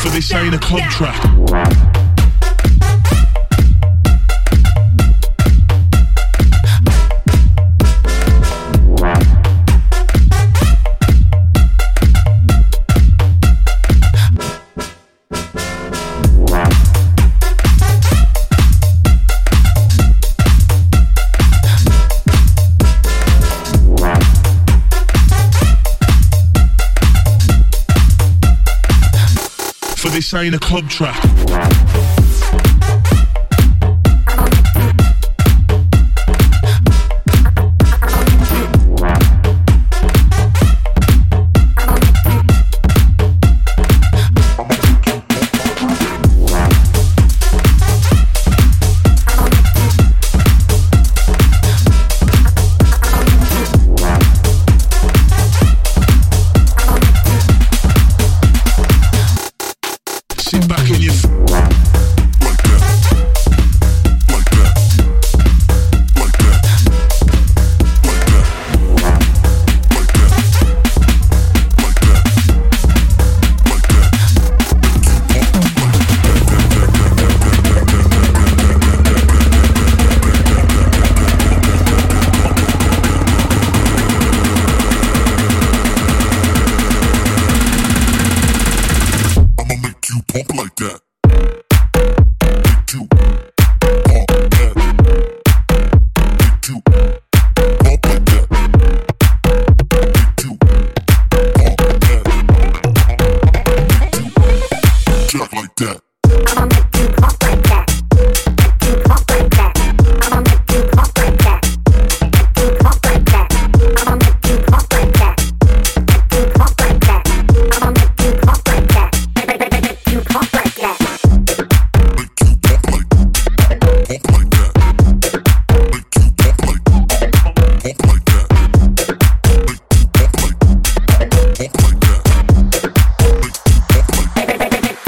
for this ain't a club track. This ain't a club track.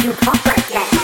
You pop like that.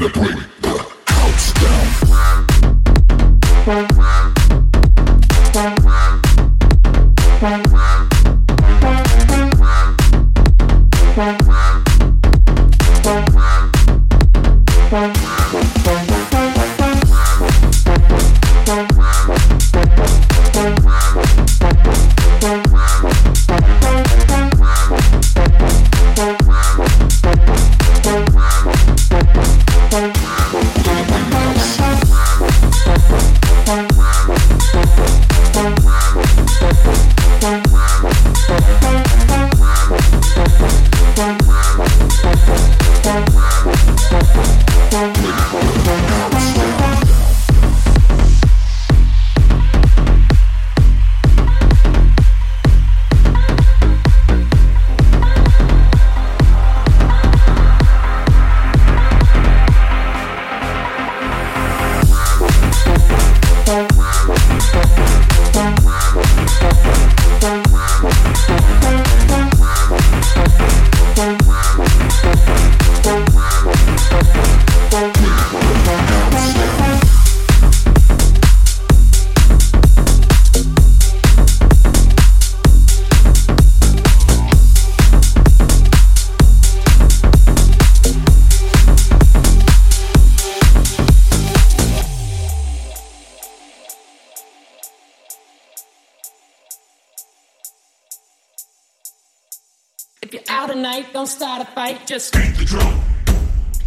gonna break the house down. If you're out at night, don't start a fight, just beat the drum.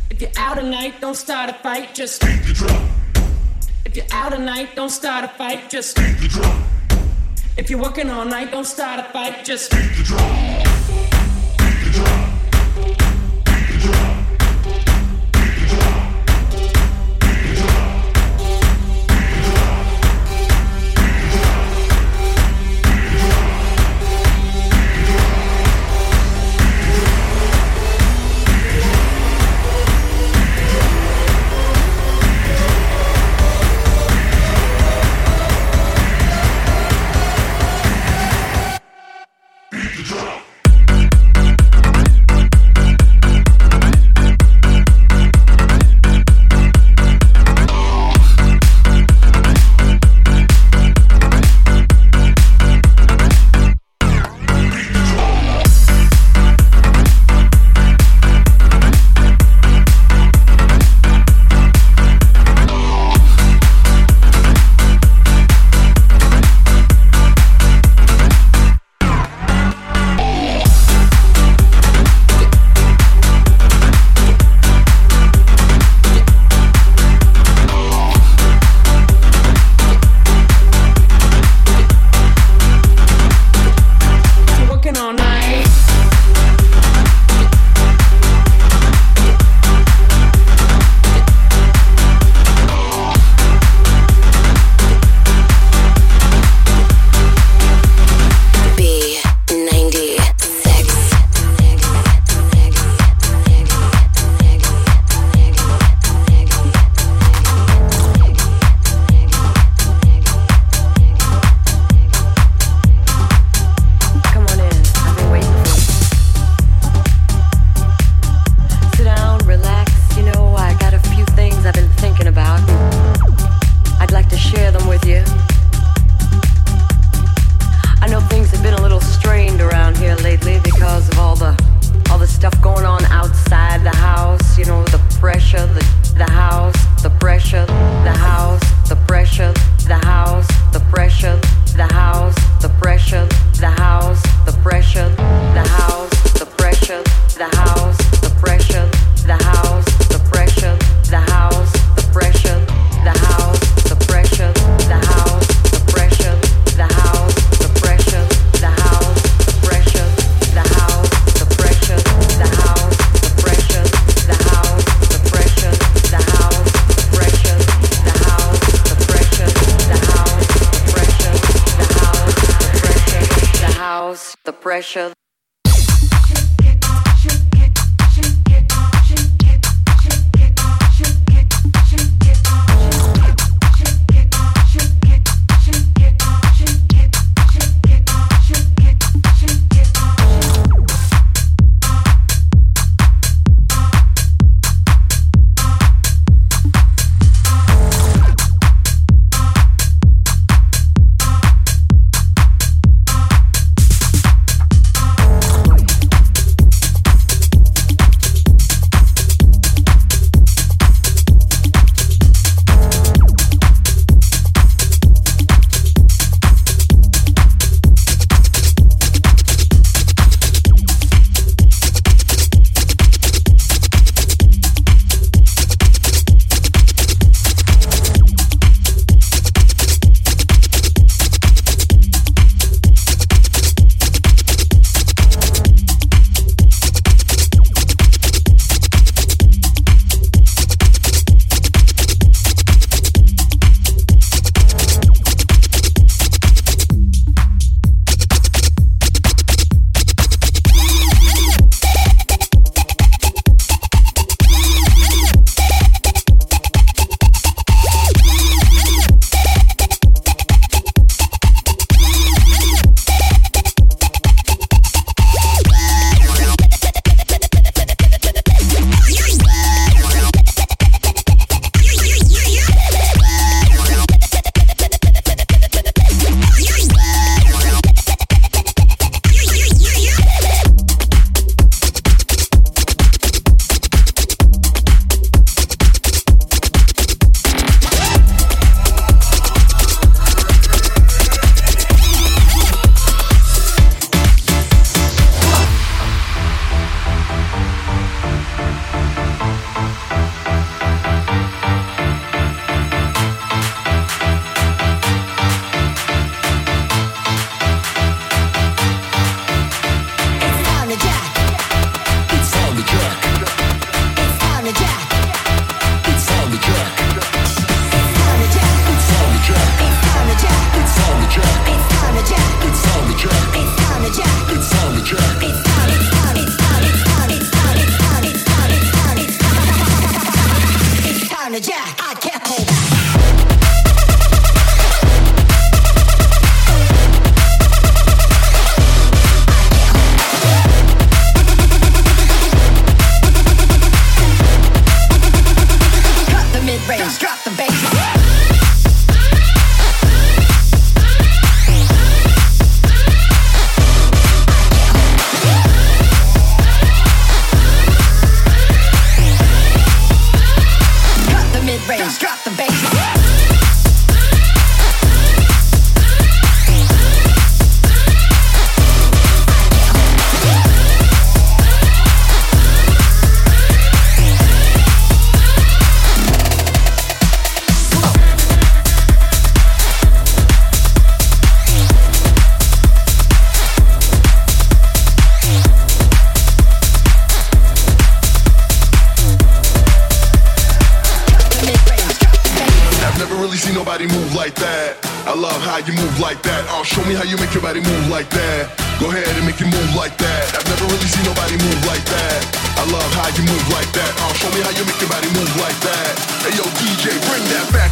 If you're out at night, don't start a fight, just beat the drum. If you're out at night, don't start a fight, just beat the drum. If you're working all night, don't start a fight, just beat the drum. Beat the drum. Beat the drum. Beat the drum. Beat the drum. Pressure. down the jack. I can't hold back. Show me how you make your body move like that. Go ahead and make you move like that. I've never really seen nobody move like that. I love how you move like that. Oh, show me how you make your body move like that. Hey yo, DJ, bring that back.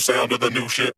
Sound of the new shit.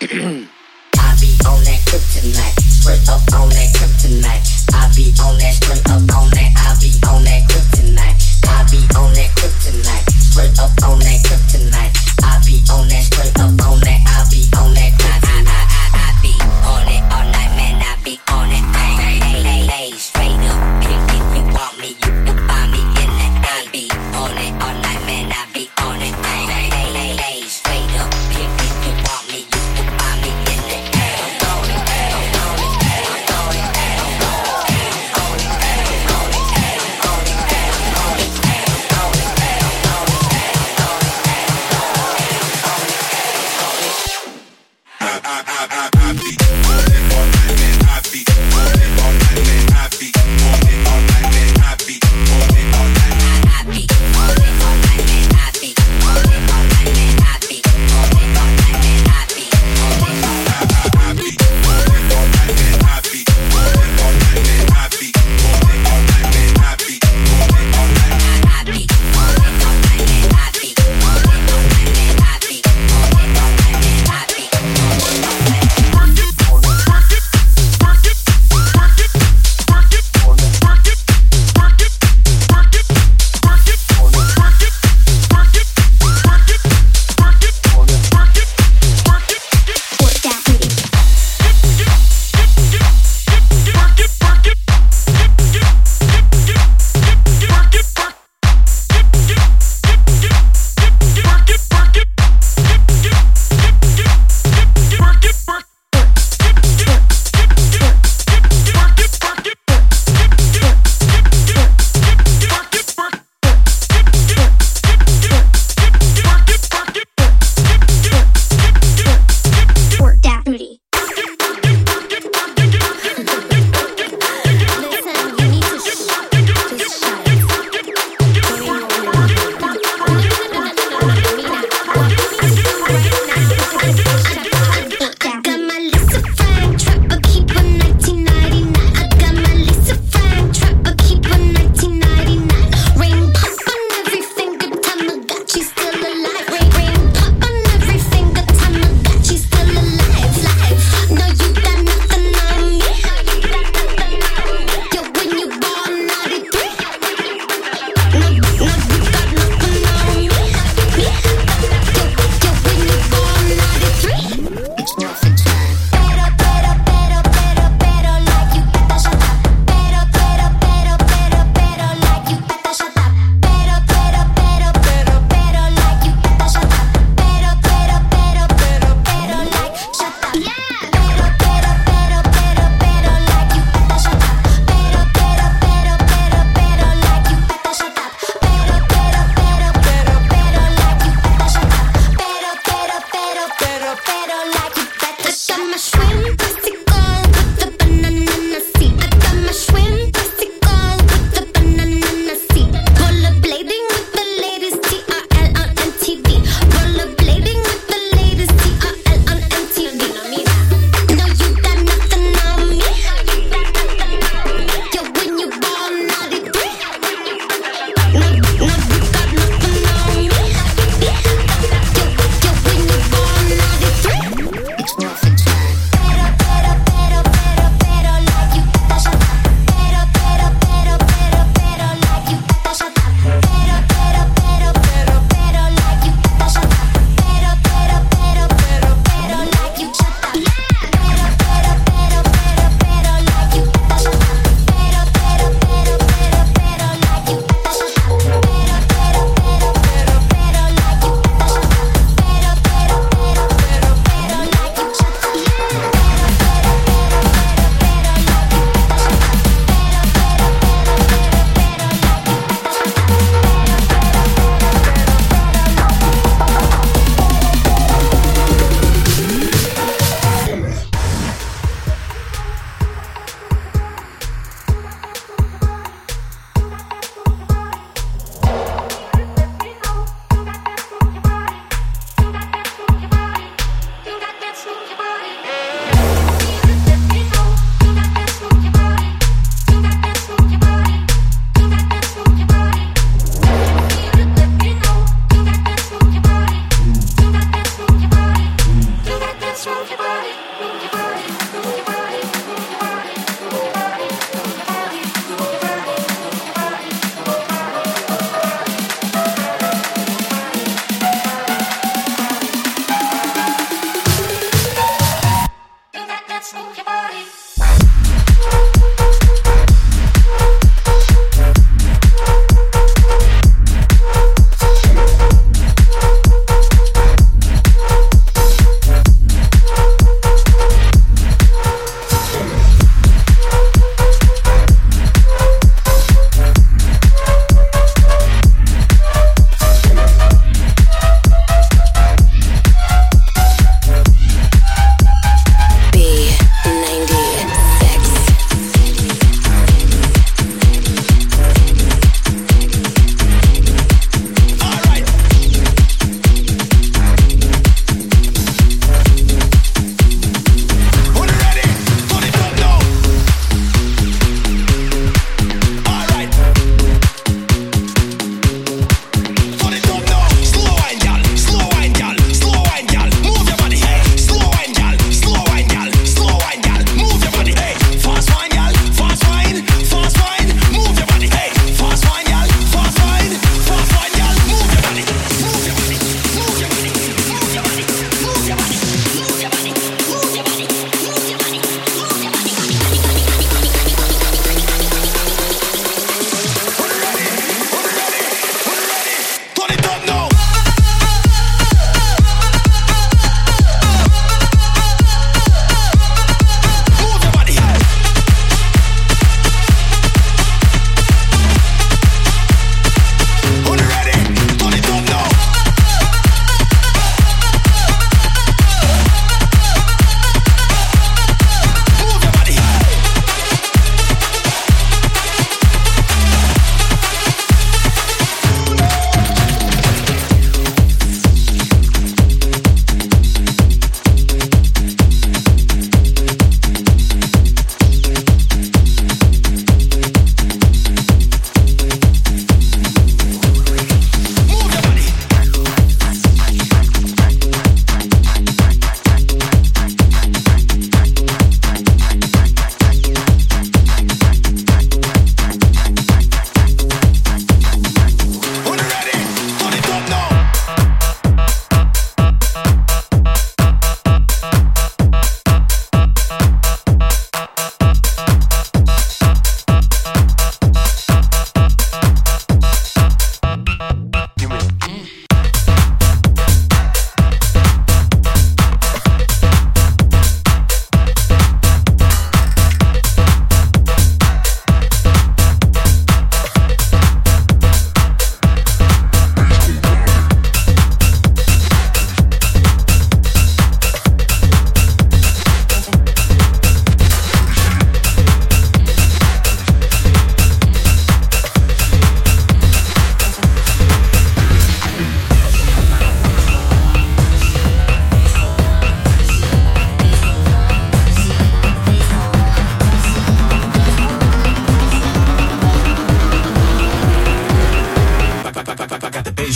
I be on that kryptonite, straight up on that kryptonite. I be on that, straight up on that. I be on that kryptonite. I be on that kryptonite, straight up on that kryptonite. I be on that, straight up on that. I be on that. I be on it all night, man. I be on it. Hey, straight up. If you want me, you can find me in that. I be on it all night, man. I be on it. Hey, straight up. If you want me, you can find me in that. I'm on it.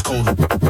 It's called